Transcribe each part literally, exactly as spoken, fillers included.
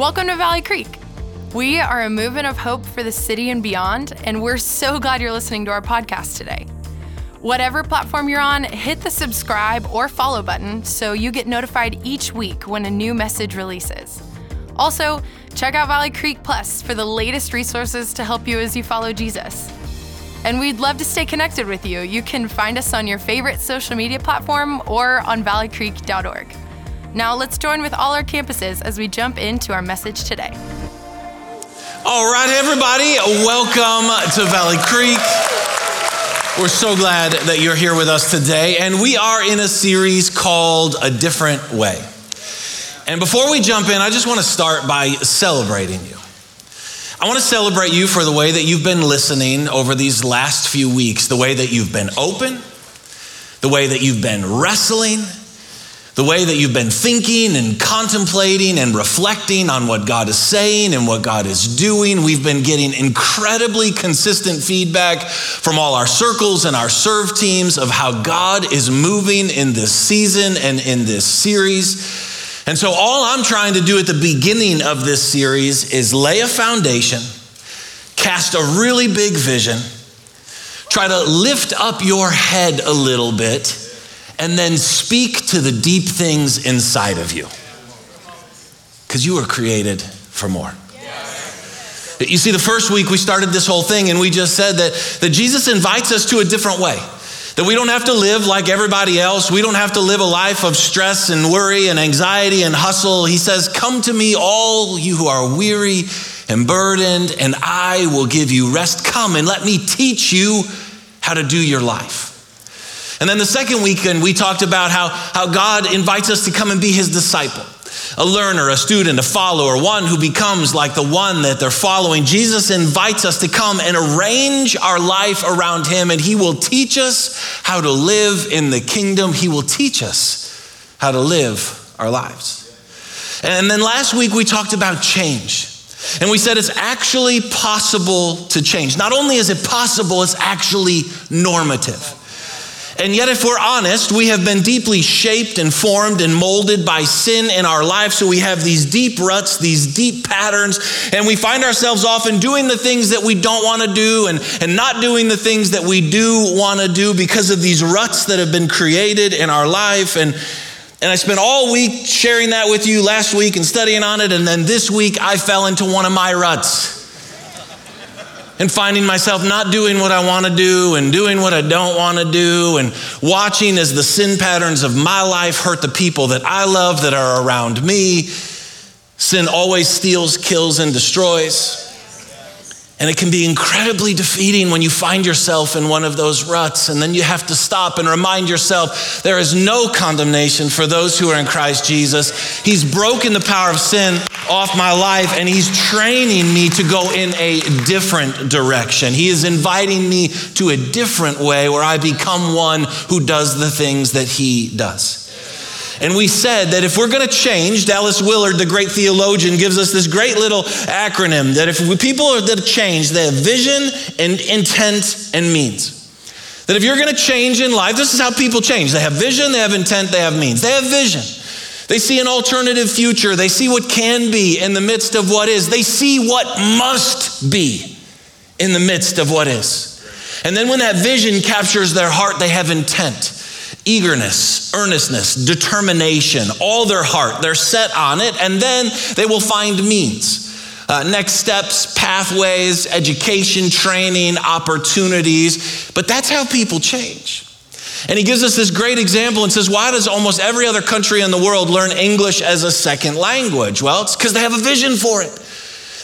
Welcome to Valley Creek. We are a movement of hope for the city and beyond, and we're so glad you're listening to our podcast today. Whatever platform you're on, hit the subscribe or follow button so you get notified each week when a new message releases. Also, check out Valley Creek Plus for the latest resources to help you as you follow Jesus. And we'd love to stay connected with you. You can find us on your favorite social media platform or on valley creek dot org. Now let's join with all our campuses as we jump into our message today. All right, everybody, welcome to Valley Creek. We're so glad that you're here with us today, and we are in a series called A Different Way. And before we jump in, I just want to start by celebrating you. I want to celebrate you for the way that you've been listening over these last few weeks, the way that you've been open, the way that you've been wrestling, the way that you've been thinking and contemplating and reflecting on what God is saying and what God is doing. We've been getting incredibly consistent feedback from all our circles and our serve teams of how God is moving in this season and in this series. And so all I'm trying to do at the beginning of this series is lay a foundation, cast a really big vision, try to lift up your head a little bit, and then speak to the deep things inside of you. Because you were created for more. You see, the first week we started this whole thing and we just said that, that Jesus invites us to a different way. That we don't have to live like everybody else. We don't have to live a life of stress and worry and anxiety and hustle. He says, come to me, all you who are weary and burdened, and I will give you rest. Come and let me teach you how to do your life. And then the second weekend, we talked about how, how God invites us to come and be his disciple. A learner, a student, a follower, one who becomes like the one that they're following. Jesus invites us to come and arrange our life around him, and he will teach us how to live in the kingdom. He will teach us how to live our lives. And then last week we talked about change. And we said it's actually possible to change. Not only is it possible, it's actually normative. And yet, if we're honest, we have been deeply shaped and formed and molded by sin in our life. So we have these deep ruts, these deep patterns, and we find ourselves often doing the things that we don't want to do and, and not doing the things that we do want to do because of these ruts that have been created in our life. And, and I spent all week sharing that with you last week and studying on it. And then this week, I fell into one of my ruts. And finding myself not doing what I want to do and doing what I don't want to do and watching as the sin patterns of my life hurt the people that I love that are around me. Sin always steals, kills, and destroys. And it can be incredibly defeating when you find yourself in one of those ruts, and then you have to stop and remind yourself there is no condemnation for those who are in Christ Jesus. He's broken the power of sin off my life, and he's training me to go in a different direction. He is inviting me to a different way where I become one who does the things that he does. And we said that if we're going to change, Dallas Willard, the great theologian, gives us this great little acronym that if we, people are to change, they have vision and intent and means. That if you're going to change in life, this is how people change. They have vision, they have intent, they have means. They have vision. They see an alternative future. They see what can be in the midst of what is. They see what must be in the midst of what is. And then when that vision captures their heart, they have intent. Eagerness, earnestness, determination, all their heart, they're set on it, and then they will find means. Uh, next steps, pathways, education, training, opportunities, but that's how people change. And he gives us this great example and says, why does almost every other country in the world learn English as a second language? Well, it's because they have a vision for it.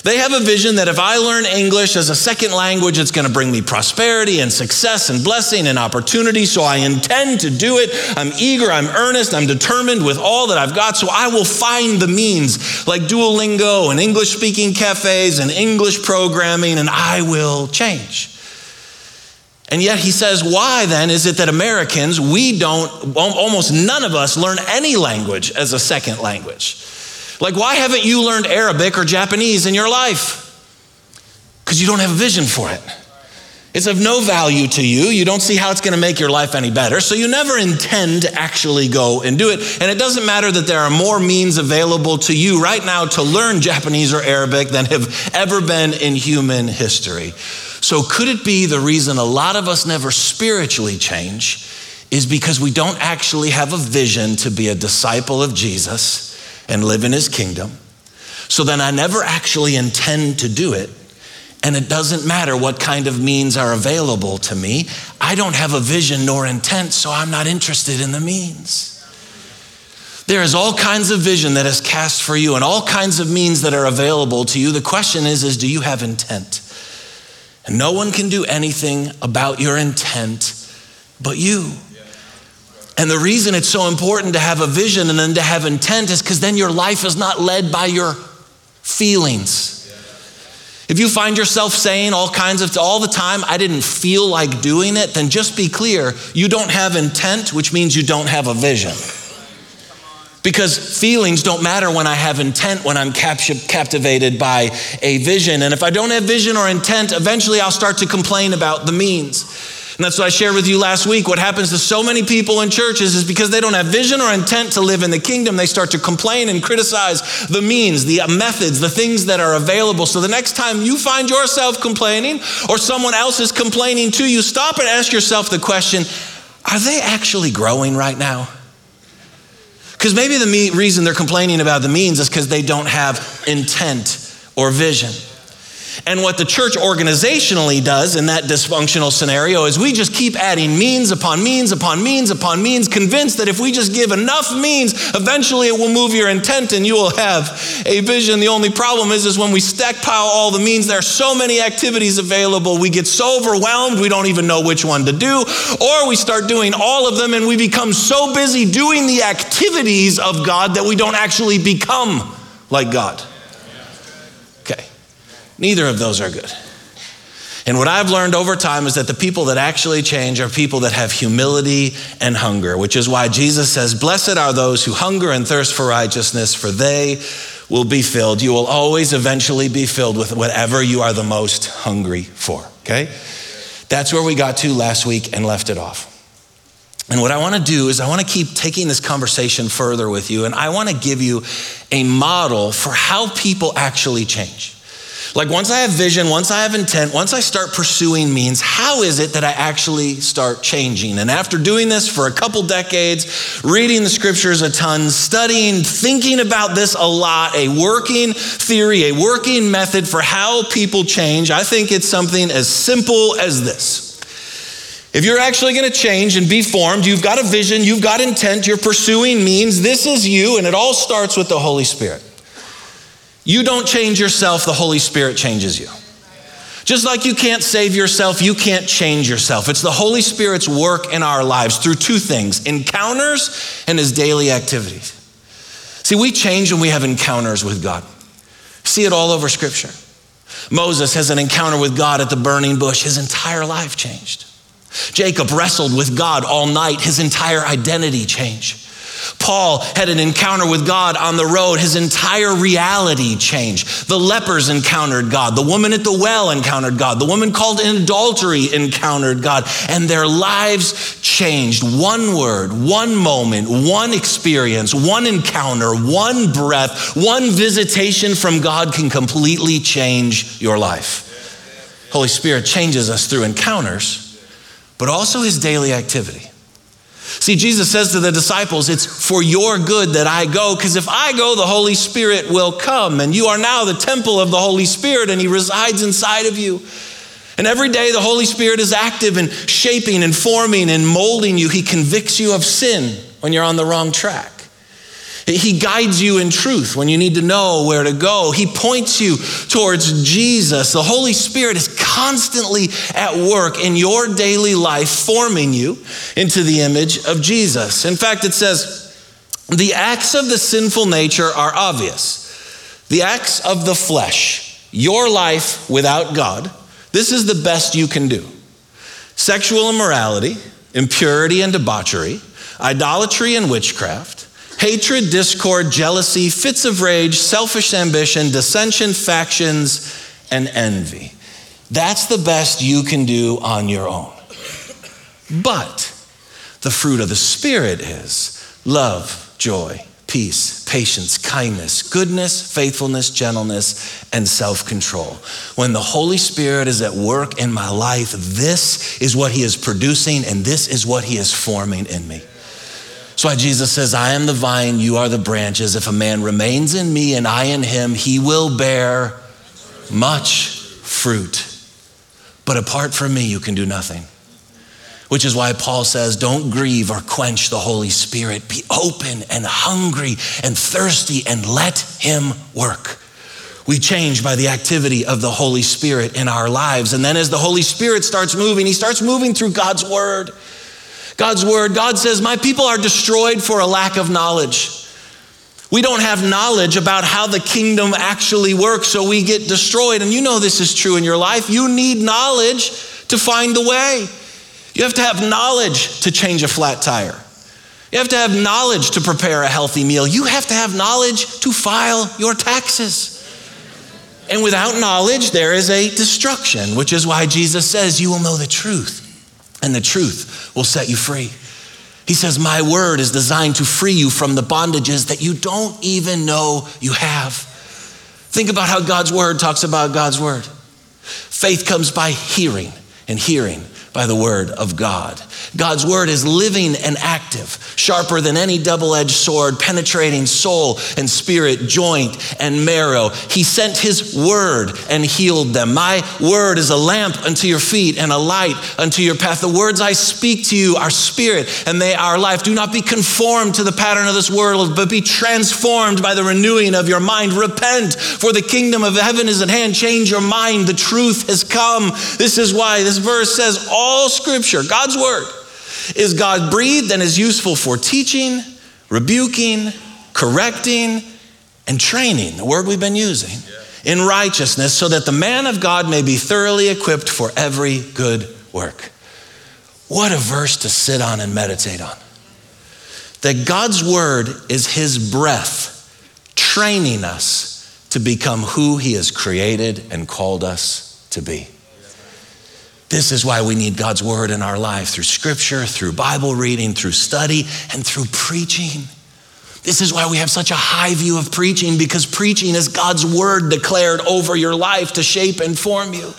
They have a vision that if I learn English as a second language, it's going to bring me prosperity and success and blessing and opportunity. So I intend to do it. I'm eager, I'm earnest, I'm determined with all that I've got. So I will find the means like Duolingo and English-speaking cafes and English programming, and I will change. And yet he says, why then is it that Americans, we don't, almost none of us learn any language as a second language? Like, why haven't you learned Arabic or Japanese in your life? Because you don't have a vision for it. It's of no value to you. You don't see how it's going to make your life any better. So you never intend to actually go and do it. And it doesn't matter that there are more means available to you right now to learn Japanese or Arabic than have ever been in human history. So could it be the reason a lot of us never spiritually change is because we don't actually have a vision to be a disciple of Jesus and live in his kingdom? So then I never actually intend to do it. And it doesn't matter what kind of means are available to me. I don't have a vision nor intent, so I'm not interested in the means. There is all kinds of vision that is cast for you and all kinds of means that are available to you. The question is, is do you have intent? And no one can do anything about your intent but you. And the reason it's so important to have a vision and then to have intent is because then your life is not led by your feelings. If you find yourself saying all kinds of, all the time, I didn't feel like doing it, then just be clear, you don't have intent, which means you don't have a vision. Because feelings don't matter when I have intent, when I'm capt- captivated by a vision. And if I don't have vision or intent, eventually I'll start to complain about the means. And that's what I shared with you last week. What happens to so many people in churches is because they don't have vision or intent to live in the kingdom, they start to complain and criticize the means, the methods, the things that are available. So the next time you find yourself complaining or someone else is complaining to you, stop and ask yourself the question, are they actually growing right now? Because maybe the me- reason they're complaining about the means is because they don't have intent or vision. And what the church organizationally does in that dysfunctional scenario is we just keep adding means upon means upon means upon means, convinced that if we just give enough means, eventually it will move your intent and you will have a vision. The only problem is, is when we stackpile all the means, there are so many activities available, we get so overwhelmed, we don't even know which one to do, or we start doing all of them and we become so busy doing the activities of God that we don't actually become like God. Neither of those are good. And what I've learned over time is that the people that actually change are people that have humility and hunger, which is why Jesus says, "Blessed are those who hunger and thirst for righteousness, for they will be filled." You will always eventually be filled with whatever you are the most hungry for, okay? That's where we got to last week and left it off. And what I want to do is I want to keep taking this conversation further with you, and I want to give you a model for how people actually change. Like once I have vision, once I have intent, once I start pursuing means, how is it that I actually start changing? And after doing this for a couple decades, reading the scriptures a ton, studying, thinking about this a lot, a working theory, a working method for how people change, I think it's something as simple as this. If you're actually going to change and be formed, you've got a vision, you've got intent, you're pursuing means, this is you, and it all starts with the Holy Spirit. You don't change yourself, the Holy Spirit changes you. Just like you can't save yourself, you can't change yourself. It's the Holy Spirit's work in our lives through two things, encounters and his daily activities. See, we change when we have encounters with God. See it all over scripture. Moses has an encounter with God at the burning bush. His entire life changed. Jacob wrestled with God all night. His entire identity changed. Paul had an encounter with God on the road. His entire reality changed. The lepers encountered God. The woman at the well encountered God. The woman called in adultery encountered God. And their lives changed. One word, one moment, one experience, one encounter, one breath, one visitation from God can completely change your life. Holy Spirit changes us through encounters, but also his daily activity. See, Jesus says to the disciples, it's for your good that I go, because if I go, the Holy Spirit will come, and you are now the temple of the Holy Spirit, and he resides inside of you. And every day the Holy Spirit is active in shaping and forming and molding you. He convicts you of sin when you're on the wrong track. He guides you in truth when you need to know where to go. He points you towards Jesus. The Holy Spirit is constantly at work in your daily life, forming you into the image of Jesus. In fact, it says, the acts of the sinful nature are obvious. The acts of the flesh, your life without God, this is the best you can do. Sexual immorality, impurity and debauchery, idolatry and witchcraft, hatred, discord, jealousy, fits of rage, selfish ambition, dissension, factions, and envy. That's the best you can do on your own. But the fruit of the Spirit is love, joy, peace, patience, kindness, goodness, faithfulness, gentleness, and self-control. When the Holy Spirit is at work in my life, this is what he is producing and this is what he is forming in me. That's why Jesus says, I am the vine, you are the branches. If a man remains in me and I in him, he will bear much fruit. But apart from me, you can do nothing. Which is why Paul says, don't grieve or quench the Holy Spirit. Be open and hungry and thirsty and let him work. We change by the activity of the Holy Spirit in our lives. And then as the Holy Spirit starts moving, he starts moving through God's word. God's word, God says, my people are destroyed for a lack of knowledge. We don't have knowledge about how the kingdom actually works, so we get destroyed. And you know this is true in your life. You need knowledge to find the way. You have to have knowledge to change a flat tire. You have to have knowledge to prepare a healthy meal. You have to have knowledge to file your taxes. And without knowledge, there is a destruction, which is why Jesus says, you will know the truth, and the truth will set you free. He says, my word is designed to free you from the bondages that you don't even know you have. Think about how God's word talks about God's word. Faith comes by hearing, and hearing by the word of God. God's word is living and active, sharper than any double-edged sword, penetrating soul and spirit, joint and marrow. He sent his word and healed them. My word is a lamp unto your feet and a light unto your path. The words I speak to you are spirit and they are life. Do not be conformed to the pattern of this world, but be transformed by the renewing of your mind. Repent, for the kingdom of heaven is at hand. Change your mind. The truth has come. This is why this verse says, all All scripture, God's word, is God-breathed and is useful for teaching, rebuking, correcting, and training, the word we've been using, in righteousness, so that the man of God may be thoroughly equipped for every good work. What a verse to sit on and meditate on. That God's word is his breath, training us to become who he has created and called us to be. This is why we need God's word in our life, through scripture, through Bible reading, through study, and through preaching. This is why we have such a high view of preaching, because preaching is God's word declared over your life to shape and form you.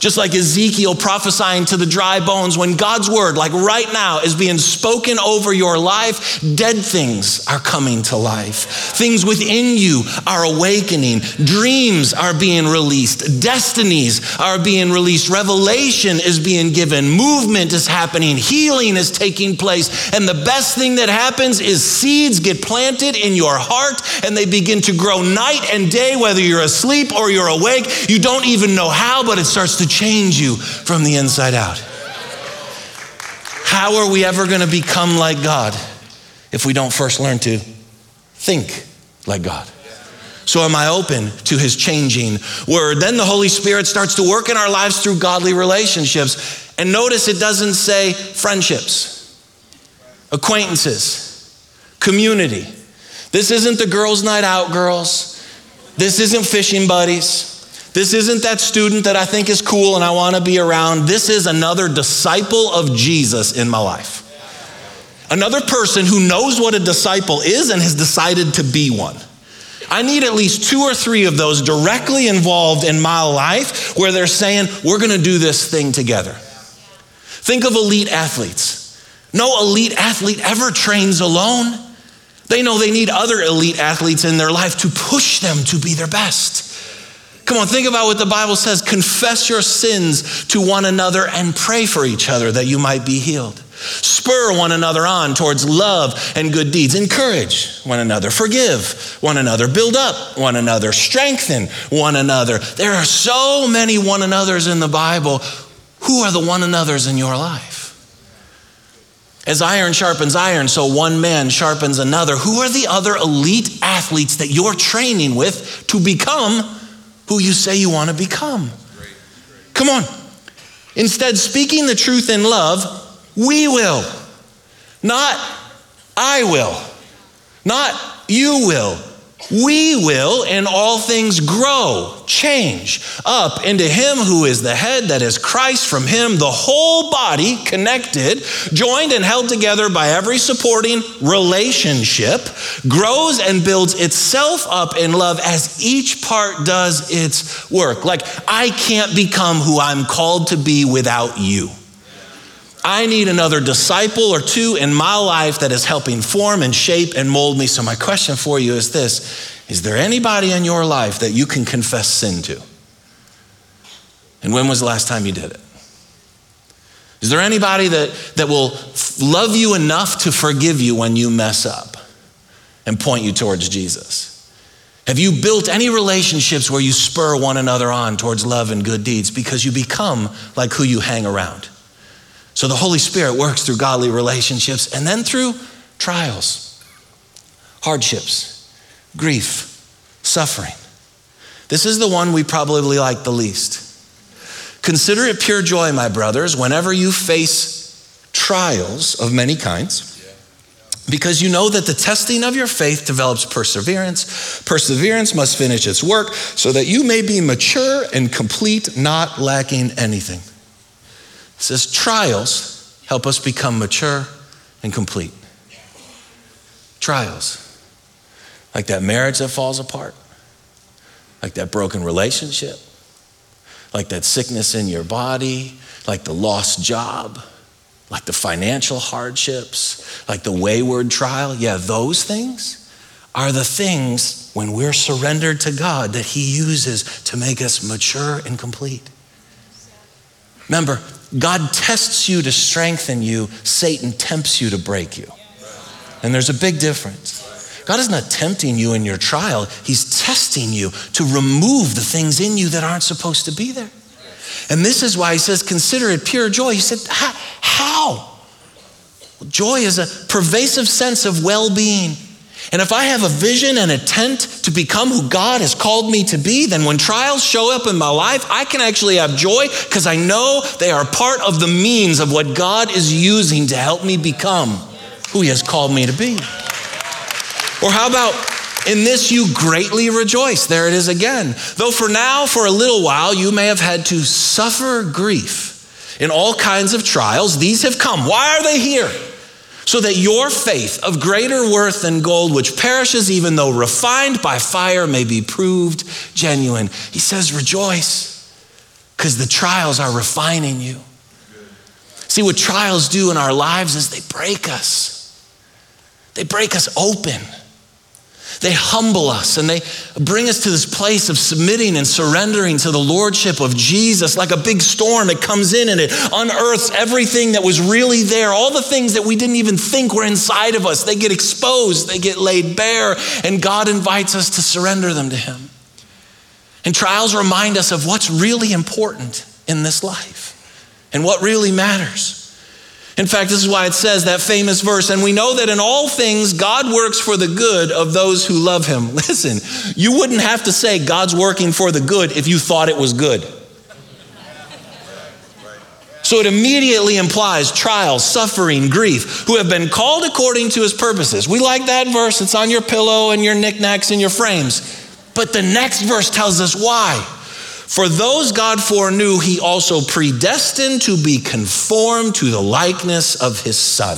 Just like Ezekiel prophesying to the dry bones, when God's word, like right now, is being spoken over your life, dead things are coming to life. Things within you are awakening. Dreams are being released. Destinies are being released. Revelation is being given. Movement is happening. Healing is taking place. And the best thing that happens is seeds get planted in your heart and they begin to grow night and day, whether you're asleep or you're awake. You don't even know how, but it starts to change you from the inside out. How are we ever going to become like God if we don't first learn to think like God? So am I open to his changing word? Then the Holy Spirit starts to work in our lives through godly relationships. And notice it doesn't say friendships, acquaintances, community. This isn't the girls' night out, girls. This isn't fishing buddies. This isn't that student that I think is cool and I want to be around. This is another disciple of Jesus in my life. Another person who knows what a disciple is and has decided to be one. I need at least two or three of those directly involved in my life where they're saying, we're going to do this thing together. Think of elite athletes. No elite athlete ever trains alone. They know they need other elite athletes in their life to push them to be their best. Come on, think about what the Bible says. Confess your sins to one another and pray for each other that you might be healed. Spur one another on towards love and good deeds. Encourage one another. Forgive one another. Build up one another. Strengthen one another. There are so many one another's in the Bible. Who are the one another's in your life? As iron sharpens iron, so one man sharpens another. Who are the other elite athletes that you're training with to become who you say you want to become? Great, great. Come on. Instead, speaking the truth in love, we will. Not I will. Not you will. We will in all things grow, change, up into him who is the head, that is Christ. From him, the whole body, connected, joined and held together by every supporting relationship, grows and builds itself up in love as each part does its work. Like, I can't become who I'm called to be without you. I need another disciple or two in my life that is helping form and shape and mold me. So my question for you is this: is there anybody in your life that you can confess sin to? And when was the last time you did it? Is there anybody that, that will love you enough to forgive you when you mess up and point you towards Jesus? Have you built any relationships where you spur one another on towards love and good deeds? Because you become like who you hang around. So the Holy Spirit works through godly relationships and then through trials, hardships, grief, suffering. This is the one we probably like the least. Consider it pure joy, my brothers, whenever you face trials of many kinds, because you know that the testing of your faith develops perseverance. Perseverance must finish its work so that you may be mature and complete, not lacking anything. It says trials help us become mature and complete. Trials. Like that marriage that falls apart. Like that broken relationship. Like that sickness in your body. Like the lost job. Like the financial hardships. Like the wayward trial. Yeah, those things are the things, when we're surrendered to God, that he uses to make us mature and complete. Remember, God tests you to strengthen you. Satan tempts you to break you. And there's a big difference. God is not tempting you in your trial. He's testing you to remove the things in you that aren't supposed to be there. And this is why he says, consider it pure joy. He said, how? Well, joy is a pervasive sense of well-being. And if I have a vision and intent to become who God has called me to be, then when trials show up in my life, I can actually have joy because I know they are part of the means of what God is using to help me become who he has called me to be. Or how about, in this you greatly rejoice. There it is again. Though for now, for a little while, you may have had to suffer grief in all kinds of trials. These have come. Why are they here? So that your faith, of greater worth than gold, which perishes even though refined by fire, may be proved genuine. He says rejoice, because the trials are refining you. See, what trials do in our lives is they break us. They break us open. They humble us, and they bring us to this place of submitting and surrendering to the lordship of Jesus. Like a big storm, it comes in and it unearths everything that was really there. All the things that we didn't even think were inside of us, they get exposed, they get laid bare, and God invites us to surrender them to him. And trials remind us of what's really important in this life and what really matters. In fact, this is why it says that famous verse, and we know that in all things, God works for the good of those who love him. Listen, you wouldn't have to say God's working for the good if you thought it was good. So it immediately implies trials, suffering, grief, who have been called according to his purposes. We like that verse. It's on your pillow and your knickknacks and your frames. But the next verse tells us why. For those God foreknew, he also predestined to be conformed to the likeness of his Son.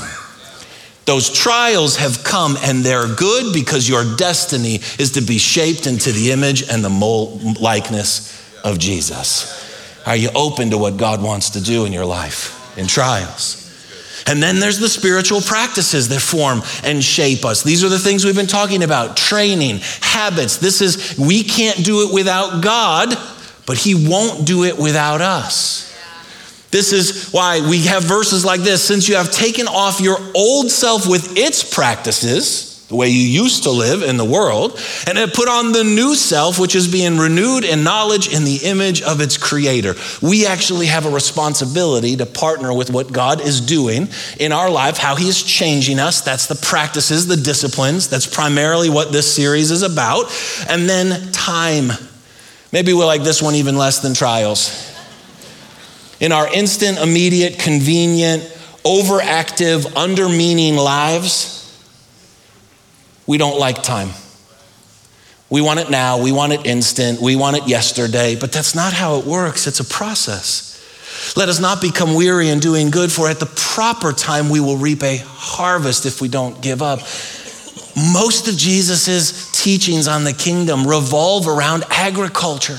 Those trials have come, and they're good because your destiny is to be shaped into the image and the mold, likeness of Jesus. Are you open to what God wants to do in your life in trials? And then there's the spiritual practices that form and shape us. These are the things we've been talking about: training, habits. This is, we can't do it without God, but he won't do it without us. This is why we have verses like this: since you have taken off your old self with its practices, the way you used to live in the world, and have put on the new self, which is being renewed in knowledge in the image of its creator. We actually have a responsibility to partner with what God is doing in our life, how he is changing us. That's the practices, the disciplines. That's primarily what this series is about. And then time. Maybe we like this one even less than trials. In our instant, immediate, convenient, overactive, undermeaning lives, we don't like time. We want it now, we want it instant, we want it yesterday, but that's not how it works. It's a process. Let us not become weary in doing good, for at the proper time we will reap a harvest if we don't give up. Most of Jesus's teachings on the kingdom revolve around agriculture,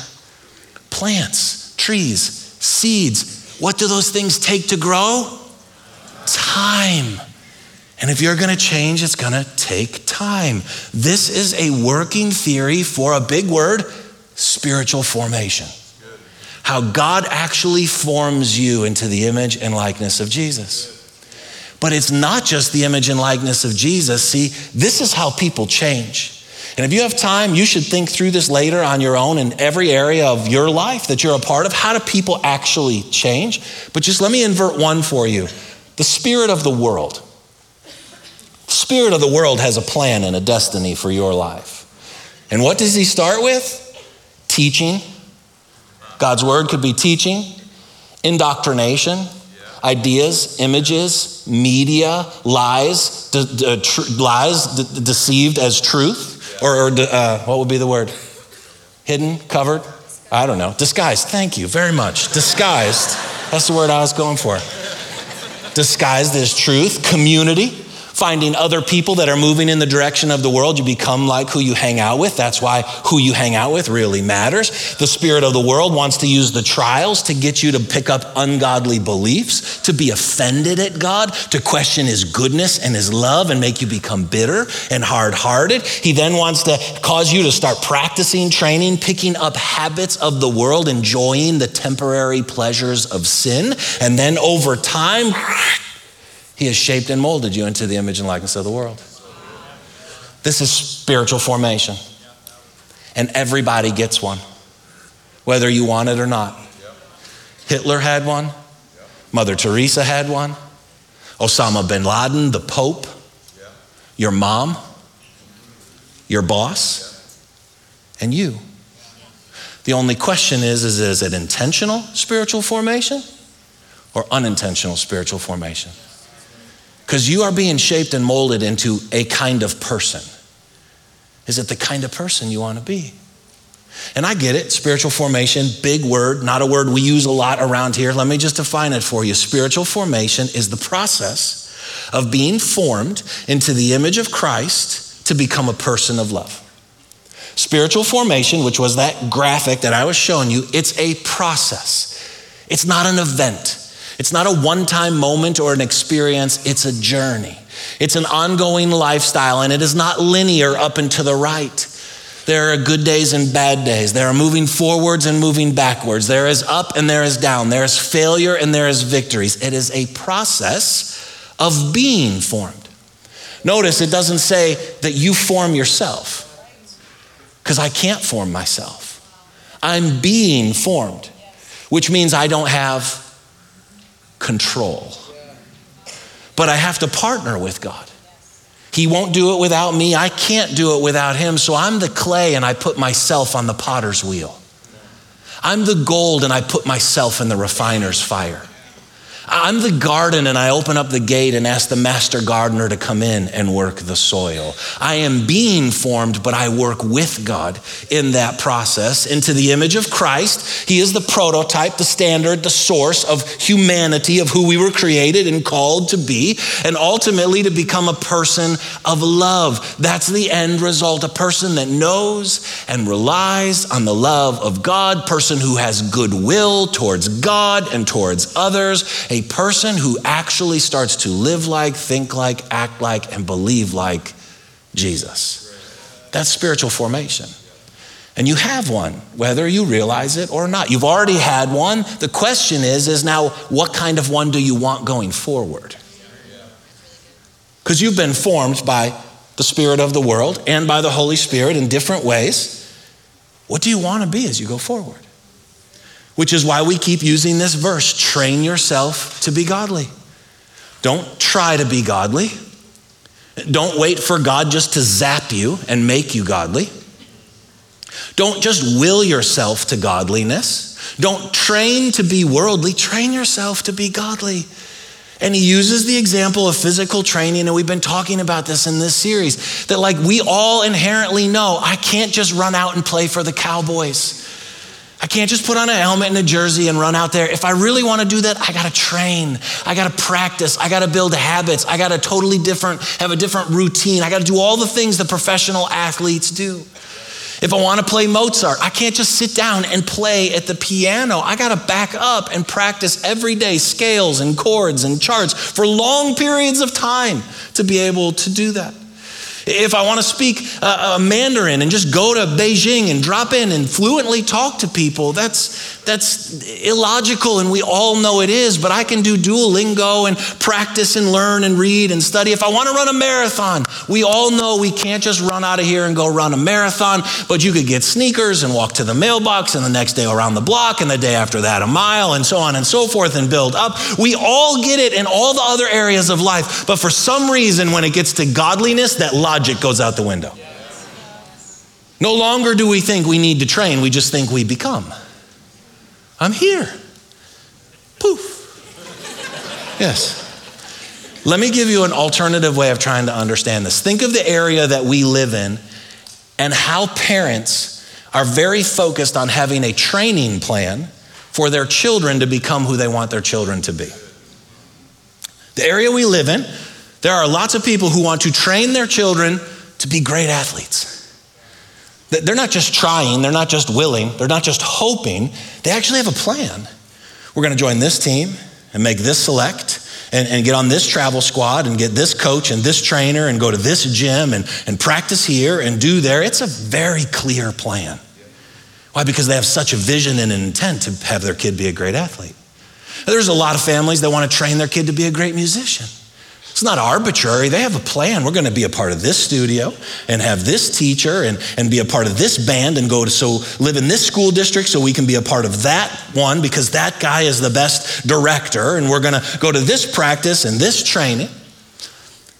plants, trees, seeds. What do those things take to grow? Time. And if you're going to change, it's going to take time. This is a working theory for a big word, spiritual formation. How God actually forms you into the image and likeness of Jesus. But it's not just the image and likeness of Jesus. See, this is how people change. And if you have time, you should think through this later on your own in every area of your life that you're a part of. How do people actually change? But just let me invert one for you. The spirit of the world. Spirit of the world has a plan and a destiny for your life. And what does he start with? Teaching. God's word could be teaching, indoctrination, ideas, images, media, lies, de- de- tr- lies de- deceived as truth, or, or de- uh, what would be the word? Hidden, covered, I don't know, disguised. Thank you very much. Disguised, that's the word I was going for. Disguised as truth, community. Finding other people that are moving in the direction of the world. You become like who you hang out with. That's why who you hang out with really matters. The spirit of the world wants to use the trials to get you to pick up ungodly beliefs, to be offended at God, to question his goodness and his love and make you become bitter and hard-hearted. He then wants to cause you to start practicing, training, picking up habits of the world, enjoying the temporary pleasures of sin. And then over time, he has shaped and molded you into the image and likeness of the world. This is spiritual formation. And everybody gets one, whether you want it or not. Hitler had one. Mother Teresa had one. Osama bin Laden, the Pope. Your mom. Your boss. And you. The only question is, is, is it intentional spiritual formation or unintentional spiritual formation? Because you are being shaped and molded into a kind of person. Is it the kind of person you want to be? And I get it, spiritual formation, big word, not a word we use a lot around here. Let me just define it for you. Spiritual formation is the process of being formed into the image of Christ to become a person of love. Spiritual formation, which was that graphic that I was showing you, it's a process. It's not an event. It's not a one-time moment or an experience, it's a journey. It's an ongoing lifestyle, and it is not linear up and to the right. There are good days and bad days. There are moving forwards and moving backwards. There is up and there is down. There is failure and there is victories. It is a process of being formed. Notice it doesn't say that you form yourself, because I can't form myself. I'm being formed, which means I don't have control. But I have to partner with God. He won't do it without me. I can't do it without him. So I'm the clay and I put myself on the potter's wheel. I'm the gold and I put myself in the refiner's fire. I'm the garden and I open up the gate and ask the master gardener to come in and work the soil. I am being formed, but I work with God in that process into the image of Christ. He is the prototype, the standard, the source of humanity, of who we were created and called to be, and ultimately to become a person of love. That's the end result, a person that knows and relies on the love of God, person who has goodwill towards God and towards others, a person who actually starts to live like, think like, act like, and believe like Jesus. That's spiritual formation. And you have one, whether you realize it or not. You've already had one. The question is, is now what kind of one do you want going forward? Because you've been formed by the spirit of the world and by the Holy Spirit in different ways. What do you want to be as you go forward? Which is why we keep using this verse, train yourself to be godly. Don't try to be godly. Don't wait for God just to zap you and make you godly. Don't just will yourself to godliness. Don't train to be worldly, train yourself to be godly. And he uses the example of physical training, and we've been talking about this in this series, that like we all inherently know, I can't just run out and play for the Cowboys. I can't just put on a helmet and a jersey and run out there. If I really want to do that, I got to train. I got to practice. I got to build habits. I got to totally different, have a different routine. I got to do all the things the professional athletes do. If I want to play Mozart, I can't just sit down and play at the piano. I got to back up and practice every day scales and chords and charts for long periods of time to be able to do that. If I want to speak uh, uh, Mandarin and just go to Beijing and drop in and fluently talk to people, that's that's illogical, and we all know it is, but I can do Duolingo and practice and learn and read and study. If I want to run a marathon, we all know we can't just run out of here and go run a marathon, but you could get sneakers and walk to the mailbox, and the next day around the block, and the day after that a mile, and so on and so forth, and build up. We all get it in all the other areas of life, but for some reason, when it gets to godliness, that logic Logic goes out the window. No longer do we think we need to train, we just think we become. I'm here. Poof. Yes. Let me give you an alternative way of trying to understand this. Think of the area that we live in and how parents are very focused on having a training plan for their children to become who they want their children to be. The area we live in, there are lots of people who want to train their children to be great athletes. They're not just trying, they're not just willing, they're not just hoping, they actually have a plan. We're gonna join this team and make this select and, and get on this travel squad and get this coach and this trainer and go to this gym and, and practice here and do there. It's a very clear plan. Why? Because they have such a vision and an intent to have their kid be a great athlete. There's a lot of families that wanna train their kid to be a great musician. It's not arbitrary, they have a plan. We're gonna be a part of this studio and have this teacher and, and be a part of this band and go to so live in this school district so we can be a part of that one because that guy is the best director and we're gonna go to this practice and this training.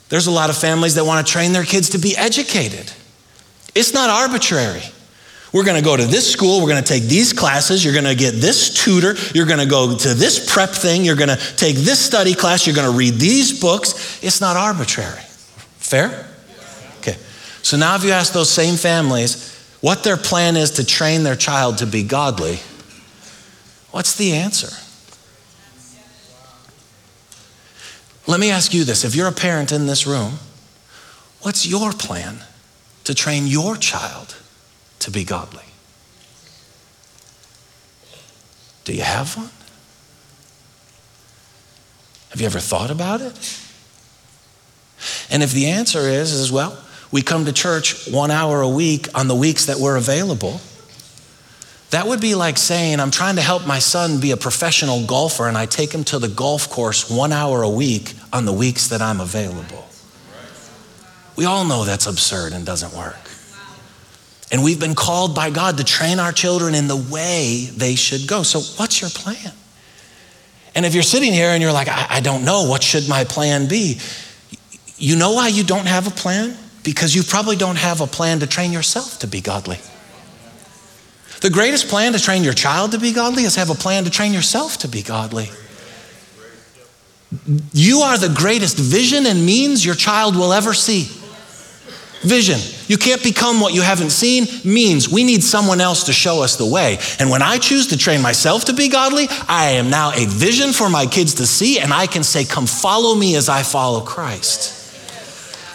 There's a lot of families that wanna train their kids to be educated. It's not arbitrary. We're gonna go to this school, we're gonna take these classes, you're gonna get this tutor, you're gonna go to this prep thing, you're gonna take this study class, you're gonna read these books. It's not arbitrary. Fair? Okay, so now if you ask those same families what their plan is to train their child to be godly, what's the answer? Let me ask you this, if you're a parent in this room, what's your plan to train your child to be godly? Do you have one? Have you ever thought about it? And if the answer is, is well, we come to church one hour a week on the weeks that we're available, that would be like saying, I'm trying to help my son be a professional golfer and I take him to the golf course one hour a week on the weeks that I'm available. We all know that's absurd and doesn't work. And we've been called by God to train our children in the way they should go. So what's your plan? And if you're sitting here and you're like, I, I don't know, what should my plan be? You know why you don't have a plan? Because you probably don't have a plan to train yourself to be godly. The greatest plan to train your child to be godly is have a plan to train yourself to be godly. You are the greatest vision and means your child will ever see. Vision. You can't become what you haven't seen means we need someone else to show us the way. And when I choose to train myself to be godly, I am now a vision for my kids to see, and I can say, come follow me as I follow Christ.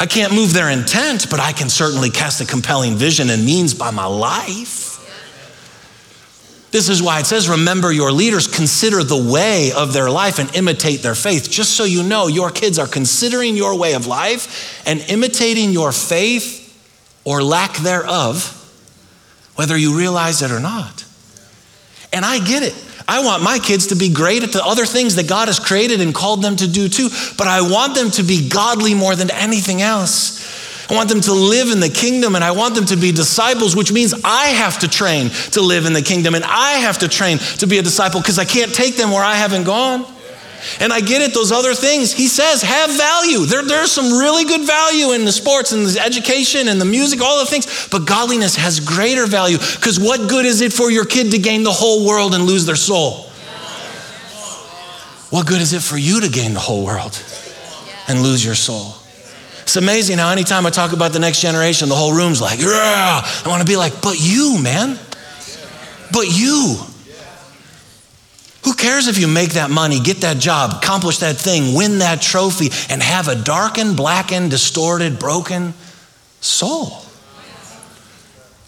I can't move their intent, but I can certainly cast a compelling vision and means by my life. This is why it says, remember your leaders, consider the way of their life and imitate their faith. Just so you know, your kids are considering your way of life and imitating your faith or lack thereof, whether you realize it or not. And I get it. I want my kids to be great at the other things that God has created and called them to do too, but I want them to be godly more than anything else. I want them to live in the kingdom and I want them to be disciples, which means I have to train to live in the kingdom and I have to train to be a disciple because I can't take them where I haven't gone. And I get it, those other things, he says, have value. There, there's some really good value in the sports and the education and the music, all the things, but godliness has greater value because what good is it for your kid to gain the whole world and lose their soul? What good is it for you to gain the whole world and lose your soul? It's amazing how anytime I talk about the next generation, the whole room's like, yeah. I want to be like, but you, man. But you. Who cares if you make that money, get that job, accomplish that thing, win that trophy, and have a darkened, blackened, distorted, broken soul?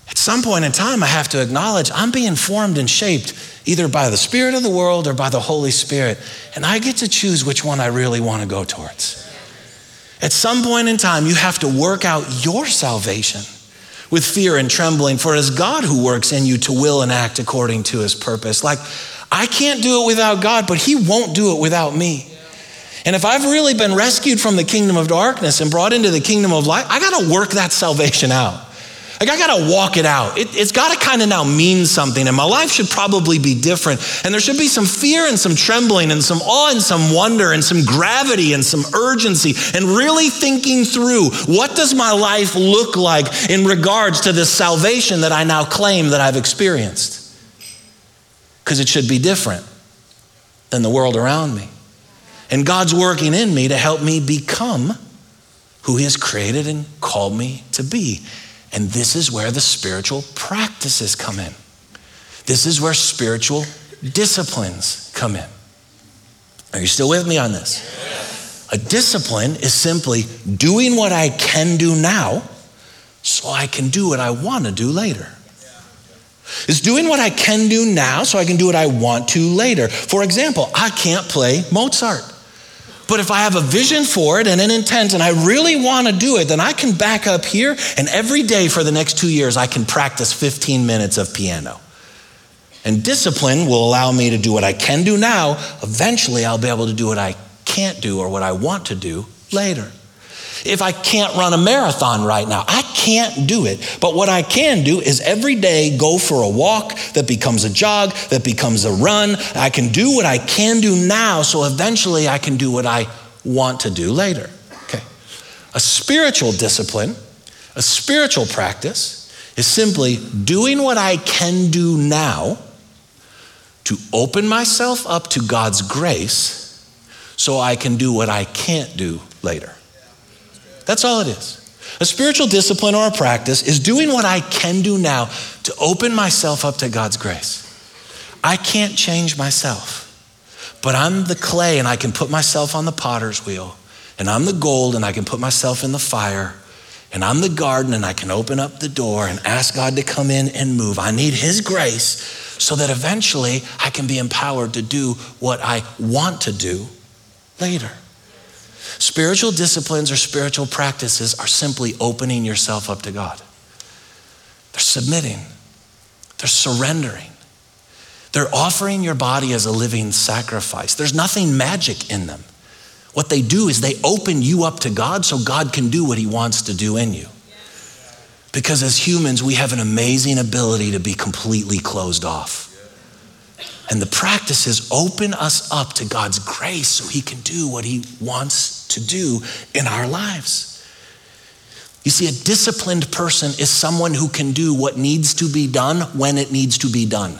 At some point in time, I have to acknowledge I'm being formed and shaped either by the spirit of the world or by the Holy Spirit, and I get to choose which one I really want to go towards. At some point in time, you have to work out your salvation with fear and trembling, for it is God who works in you to will and act according to his purpose. Like, I can't do it without God, but he won't do it without me. And if I've really been rescued from the kingdom of darkness and brought into the kingdom of light, I gotta work that salvation out. Like, I gotta walk it out. It, it's gotta kinda now mean something, and my life should probably be different. And there should be some fear and some trembling and some awe and some wonder and some gravity and some urgency, and really thinking through, what does my life look like in regards to this salvation that I now claim that I've experienced? Because it should be different than the world around me. And God's working in me to help me become who he has created and called me to be. And this is where the spiritual practices come in. This is where spiritual disciplines come in. Are you still with me on this? Yes. A discipline is simply doing what I can do now so I can do what I want to do later. It's doing what I can do now so I can do what I want to later. For example, I can't play Mozart. But if I have a vision for it and an intent and I really want to do it, then I can back up here and every day for the next two years, I can practice fifteen minutes of piano. And discipline will allow me to do what I can do now. Eventually, I'll be able to do what I can't do or what I want to do later. If I can't run a marathon right now, I can't do it. But what I can do is every day go for a walk that becomes a jog, that becomes a run. I can do what I can do now, so eventually I can do what I want to do later. Okay. A spiritual discipline, a spiritual practice, is simply doing what I can do now to open myself up to God's grace so I can do what I can't do later. That's all it is. A spiritual discipline or a practice is doing what I can do now to open myself up to God's grace. I can't change myself, but I'm the clay and I can put myself on the potter's wheel, and I'm the gold and I can put myself in the fire, and I'm the garden and I can open up the door and ask God to come in and move. I need his grace so that eventually I can be empowered to do what I want to do later. Spiritual disciplines or spiritual practices are simply opening yourself up to God. They're submitting. They're surrendering. They're offering your body as a living sacrifice. There's nothing magic in them. What they do is they open you up to God so God can do what he wants to do in you. Because as humans, we have an amazing ability to be completely closed off. And the practices open us up to God's grace so he can do what he wants to do in our lives. You see, a disciplined person is someone who can do what needs to be done when it needs to be done.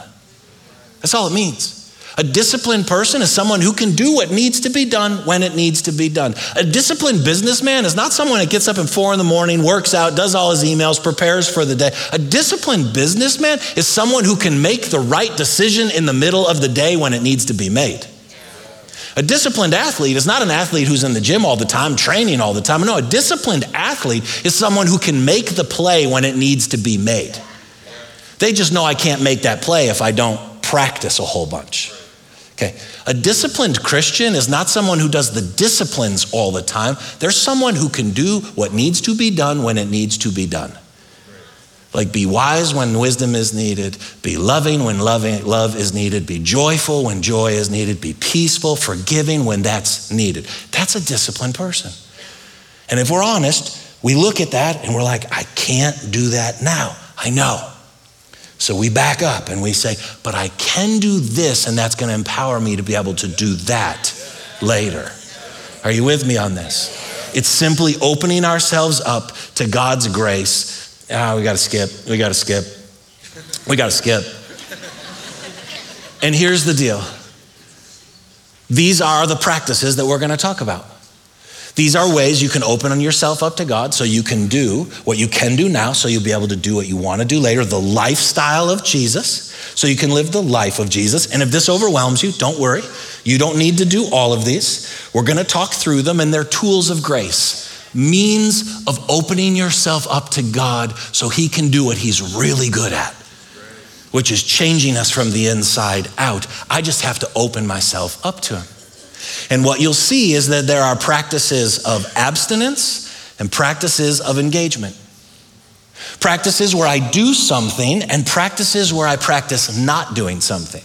That's all it means. A disciplined person is someone who can do what needs to be done when it needs to be done. A disciplined businessman is not someone that gets up at four in the morning, works out, does all his emails, prepares for the day. A disciplined businessman is someone who can make the right decision in the middle of the day when it needs to be made. A disciplined athlete is not an athlete who's in the gym all the time, training all the time. No, a disciplined athlete is someone who can make the play when it needs to be made. They just know I can't make that play if I don't practice a whole bunch. Okay, a disciplined Christian is not someone who does the disciplines all the time. They're someone who can do what needs to be done when it needs to be done. Like, be wise when wisdom is needed, be loving when loving, love is needed, be joyful when joy is needed, be peaceful, forgiving when that's needed. That's a disciplined person. And if we're honest, we look at that and we're like, I can't do that now. I know. So we back up and we say, but I can do this, and that's going to empower me to be able to do that later. Are you with me on this? It's simply opening ourselves up to God's grace. Ah, we got to skip. We got to skip. We got to skip. And here's the deal. These are the practices that we're going to talk about. These are ways you can open yourself up to God so you can do what you can do now, so you'll be able to do what you want to do later, the lifestyle of Jesus, so you can live the life of Jesus. And if this overwhelms you, don't worry. You don't need to do all of these. We're going to talk through them, and they're tools of grace, means of opening yourself up to God so he can do what he's really good at, which is changing us from the inside out. I just have to open myself up to him. And what you'll see is that there are practices of abstinence and practices of engagement. Practices where I do something and practices where I practice not doing something.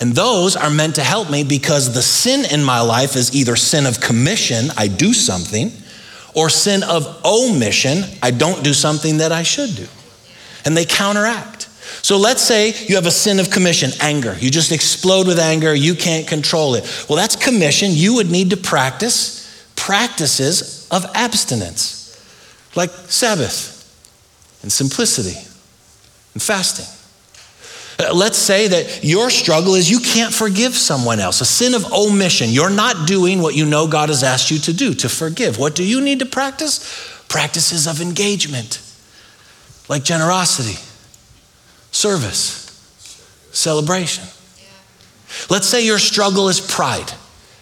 And those are meant to help me because the sin in my life is either sin of commission, I do something, or sin of omission, I don't do something that I should do. And they counteract. So let's say you have a sin of commission, anger. You just explode with anger. You can't control it. Well, that's commission. You would need to practice practices of abstinence, like Sabbath and simplicity and fasting. Let's say that your struggle is you can't forgive someone else, a sin of omission. You're not doing what you know God has asked you to do, to forgive. What do you need to practice? Practices of engagement, like generosity, service, celebration. Yeah. Let's say your struggle is pride.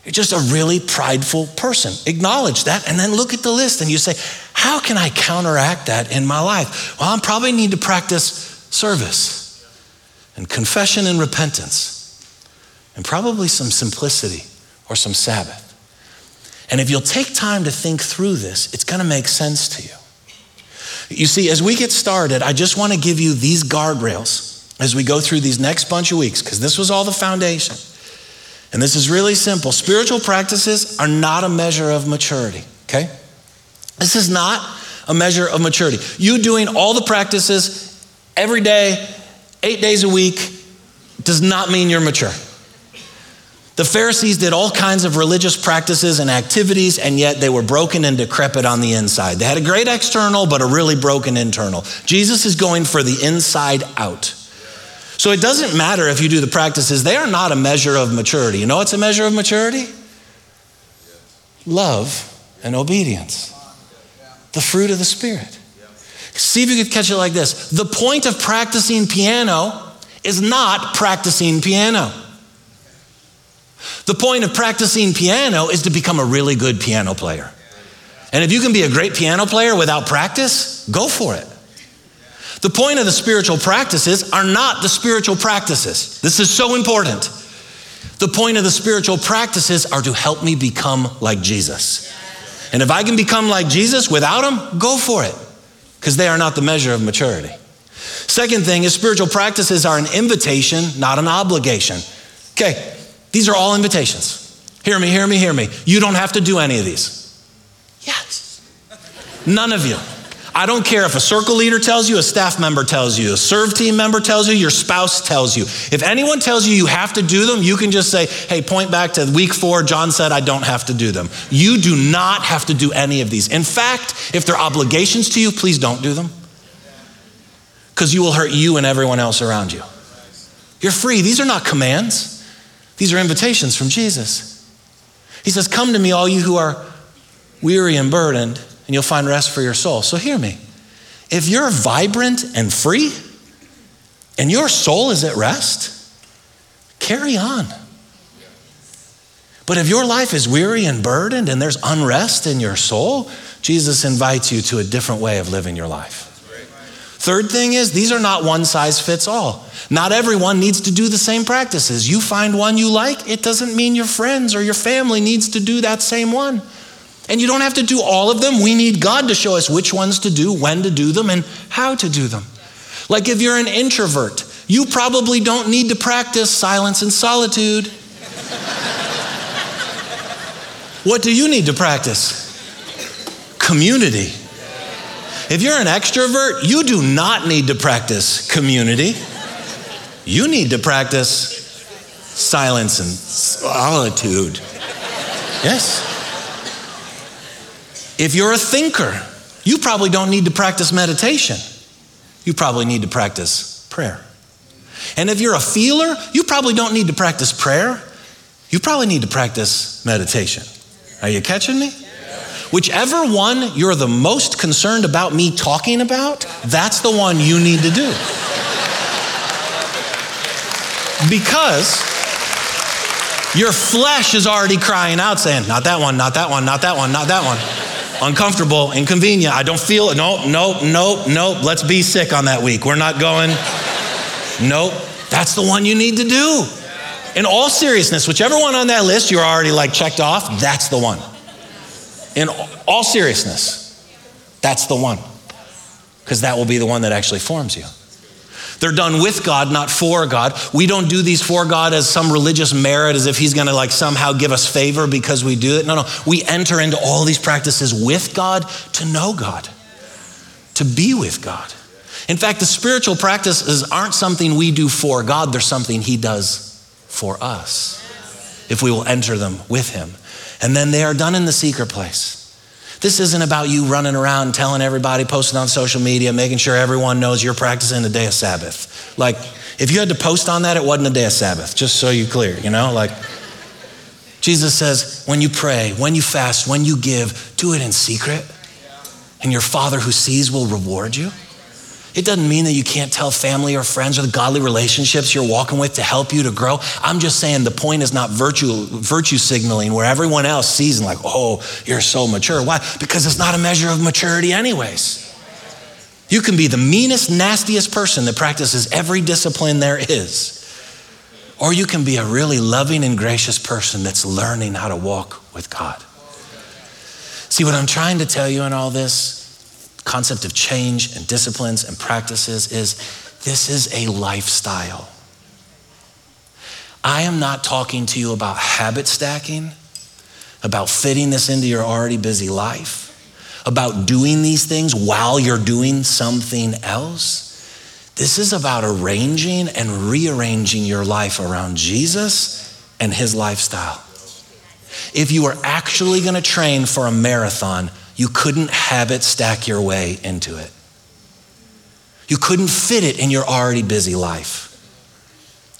You're just a really prideful person. Acknowledge that and then look at the list and you say, how can I counteract that in my life? Well, I probably need to practice service and confession and repentance and probably some simplicity or some Sabbath. And if you'll take time to think through this, it's going to make sense to you. You see, as we get started, I just want to give you these guardrails as we go through these next bunch of weeks, because this was all the foundation. And this is really simple. Spiritual practices are not a measure of maturity, okay? This is not a measure of maturity. You doing all the practices every day, eight days a week, does not mean you're mature. The Pharisees did all kinds of religious practices and activities, and yet they were broken and decrepit on the inside. They had a great external, but a really broken internal. Jesus is going for the inside out. So it doesn't matter if you do the practices. They are not a measure of maturity. You know what's a measure of maturity? Love and obedience. The fruit of the Spirit. See if you could catch it like this. The point of practicing piano is not practicing piano. The point of practicing piano is to become a really good piano player. And if you can be a great piano player without practice, go for it. The point of the spiritual practices are not the spiritual practices. This is so important. The point of the spiritual practices are to help me become like Jesus. And if I can become like Jesus without them, go for it, because they are not the measure of maturity. Second thing is spiritual practices are an invitation, not an obligation. Okay. These are all invitations. Hear me, hear me, hear me. You don't have to do any of these. Yes. None of you. I don't care if a circle leader tells you, a staff member tells you, a serve team member tells you, your spouse tells you. If anyone tells you you have to do them, you can just say, hey, point back to week four, John said I don't have to do them. You do not have to do any of these. In fact, if they're obligations to you, please don't do them, because you will hurt you and everyone else around you. You're free. These are not commands. These are invitations from Jesus. He says, come to me, all you who are weary and burdened, and you'll find rest for your soul. So hear me. If you're vibrant and free, and your soul is at rest, carry on. But if your life is weary and burdened, and there's unrest in your soul, Jesus invites you to a different way of living your life. Third thing is, these are not one size fits all. Not everyone needs to do the same practices. You find one you like, it doesn't mean your friends or your family needs to do that same one. And you don't have to do all of them. We need God to show us which ones to do, when to do them, and how to do them. Like if you're an introvert, you probably don't need to practice silence and solitude. What do you need to practice? Community. If you're an extrovert, you do not need to practice community. You need to practice silence and solitude. Yes. If you're a thinker, you probably don't need to practice meditation. You probably need to practice prayer. And if you're a feeler, you probably don't need to practice prayer. you probably need to practice meditation. Are you catching me? Whichever one you're the most concerned about me talking about, that's the one you need to do. Because your flesh is already crying out saying, not that one, not that one, not that one, not that one. Uncomfortable, inconvenient, I don't feel it. Nope, nope, nope, nope. Let's be sick on that week. We're not going. Nope. That's the one you need to do. In all seriousness, whichever one on that list you're already like checked off, that's the one. In all seriousness, that's the one. Because that will be the one that actually forms you. They're done with God, not for God. We don't do these for God as some religious merit, as if he's going to like somehow give us favor because we do it. No, no. We enter into all these practices with God to know God, to be with God. In fact, the spiritual practices aren't something we do for God. They're something he does for us if we will enter them with him. And then they are done in the secret place. This isn't about you running around telling everybody, posting on social media, making sure everyone knows you're practicing the day of Sabbath. Like, if you had to post on that, it wasn't a day of Sabbath, just so you're clear, you know? Like, Jesus says, when you pray, when you fast, when you give, do it in secret, and your Father who sees will reward you. It doesn't mean that you can't tell family or friends or the godly relationships you're walking with to help you to grow. I'm just saying the point is not virtue, virtue signaling where everyone else sees and like, oh, you're so mature. Why? Because it's not a measure of maturity anyways. You can be the meanest, nastiest person that practices every discipline there is. Or you can be a really loving and gracious person that's learning how to walk with God. See, what I'm trying to tell you in all this concept of change and disciplines and practices is this is a lifestyle. I am not talking to you about habit stacking, about fitting this into your already busy life, about doing these things while you're doing something else. This is about arranging and rearranging your life around Jesus and his lifestyle. If you are actually going to train for a marathon, you couldn't habit stack your way into it. You couldn't fit it in your already busy life.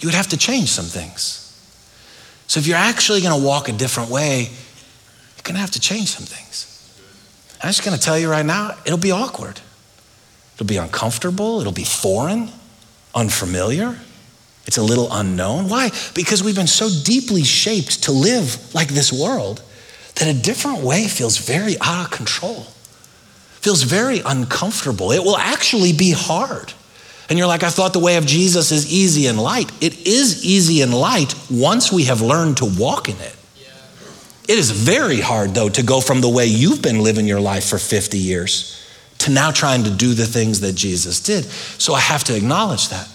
You would have to change some things. So if you're actually going to walk a different way, you're going to have to change some things. I'm just going to tell you right now, it'll be awkward. It'll be uncomfortable. It'll be foreign, unfamiliar. It's a little unknown. Why? Because we've been so deeply shaped to live like this world that a different way feels very out of control, feels very uncomfortable. It will actually be hard. And you're like, I thought the way of Jesus is easy and light. It is easy and light once we have learned to walk in it. Yeah. It is very hard, though, to go from the way you've been living your life for fifty years to now trying to do the things that Jesus did. So I have to acknowledge that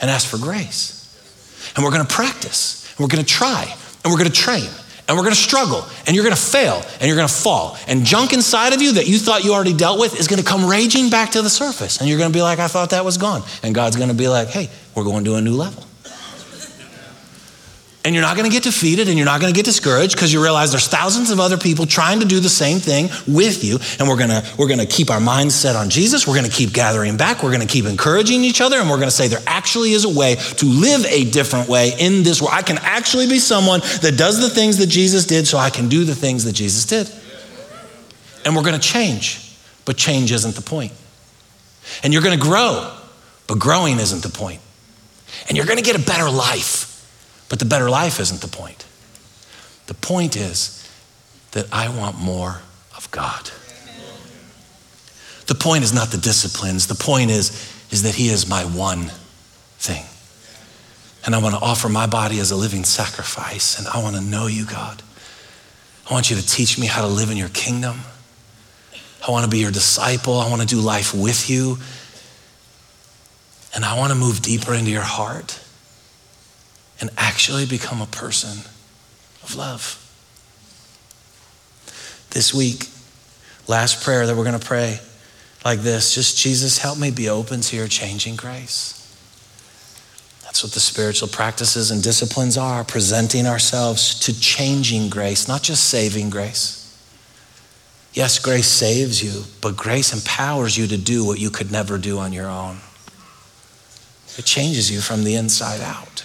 and ask for grace. And we're going to practice, and we're going to try, and we're going to train. And we're gonna struggle, and you're gonna fail, and you're gonna fall. And junk inside of you that you thought you already dealt with is gonna come raging back to the surface. And you're gonna be like, I thought that was gone. And God's gonna be like, hey, we're going to a new level. And you're not gonna get defeated, and you're not gonna get discouraged because you realize there's thousands of other people trying to do the same thing with you. And we're gonna, we're gonna keep our minds set on Jesus. We're gonna keep gathering back. We're gonna keep encouraging each other. And we're gonna say there actually is a way to live a different way in this world. I can actually be someone that does the things that Jesus did so I can do the things that Jesus did. And we're gonna change, but change isn't the point. And you're gonna grow, but growing isn't the point. And you're gonna get a better life. But the better life isn't the point. The point is that I want more of God. The point is not the disciplines. The point is, is that he is my one thing. And I want to offer my body as a living sacrifice. And I want to know you, God. I want you to teach me how to live in your kingdom. I want to be your disciple. I want to do life with you. And I want to move deeper into your heart and actually become a person of love. This week, last prayer that we're gonna pray like this, just Jesus, help me be open to your changing grace. That's what the spiritual practices and disciplines are, presenting ourselves to changing grace, not just saving grace. Yes, grace saves you, but grace empowers you to do what you could never do on your own. It changes you from the inside out.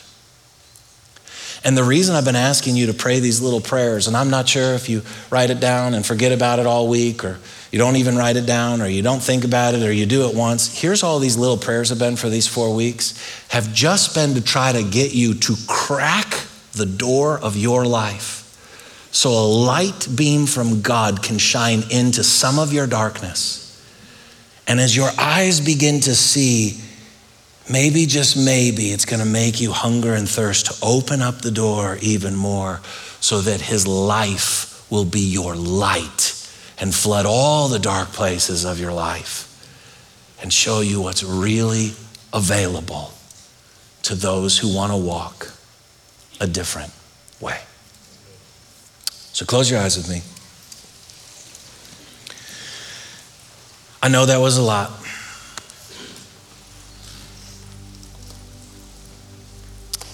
And the reason I've been asking you to pray these little prayers, and I'm not sure if you write it down and forget about it all week, or you don't even write it down, or you don't think about it, or you do it once. Here's all these little prayers have been for these four weeks, have just been to try to get you to crack the door of your life so a light beam from God can shine into some of your darkness. And as your eyes begin to see, maybe, just maybe, it's going to make you hunger and thirst to open up the door even more so that his life will be your light and flood all the dark places of your life and show you what's really available to those who want to walk a different way. So close your eyes with me. I know that was a lot.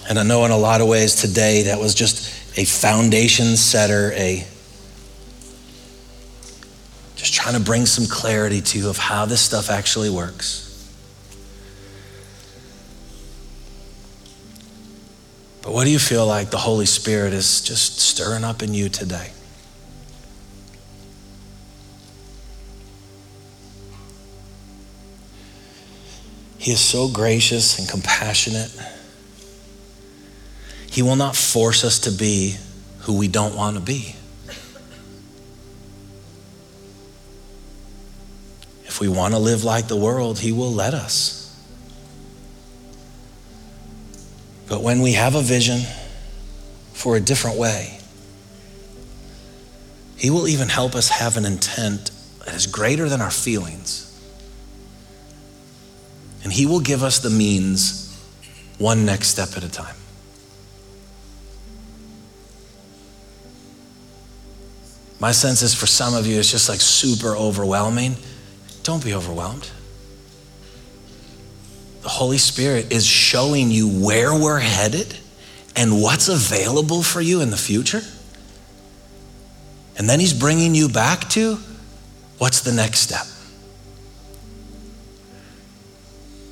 And I know in a lot of ways today that was just a foundation setter, a just trying to bring some clarity to you of how this stuff actually works. But what do you feel like the Holy Spirit is just stirring up in you today? He is so gracious and compassionate. He will not force us to be who we don't want to be. If we want to live like the world, he will let us. But when we have a vision for a different way, he will even help us have an intent that is greater than our feelings. And he will give us the means one next step at a time. My sense is for some of you, it's just like super overwhelming. Don't be overwhelmed. The Holy Spirit is showing you where we're headed and what's available for you in the future. And then he's bringing you back to what's the next step.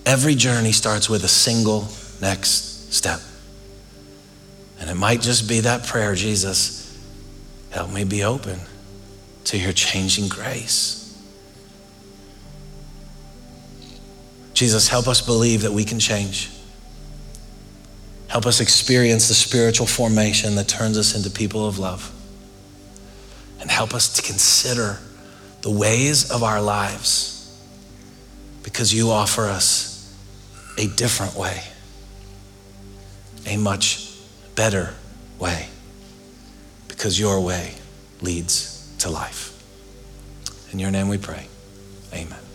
Every journey starts with a single next step. And it might just be that prayer, Jesus, help me be open to your changing grace. Jesus, help us believe that we can change. Help us experience the spiritual formation that turns us into people of love. And help us to consider the ways of our lives because you offer us a different way, a much better way. Because your way leads to life. In your name we pray, amen.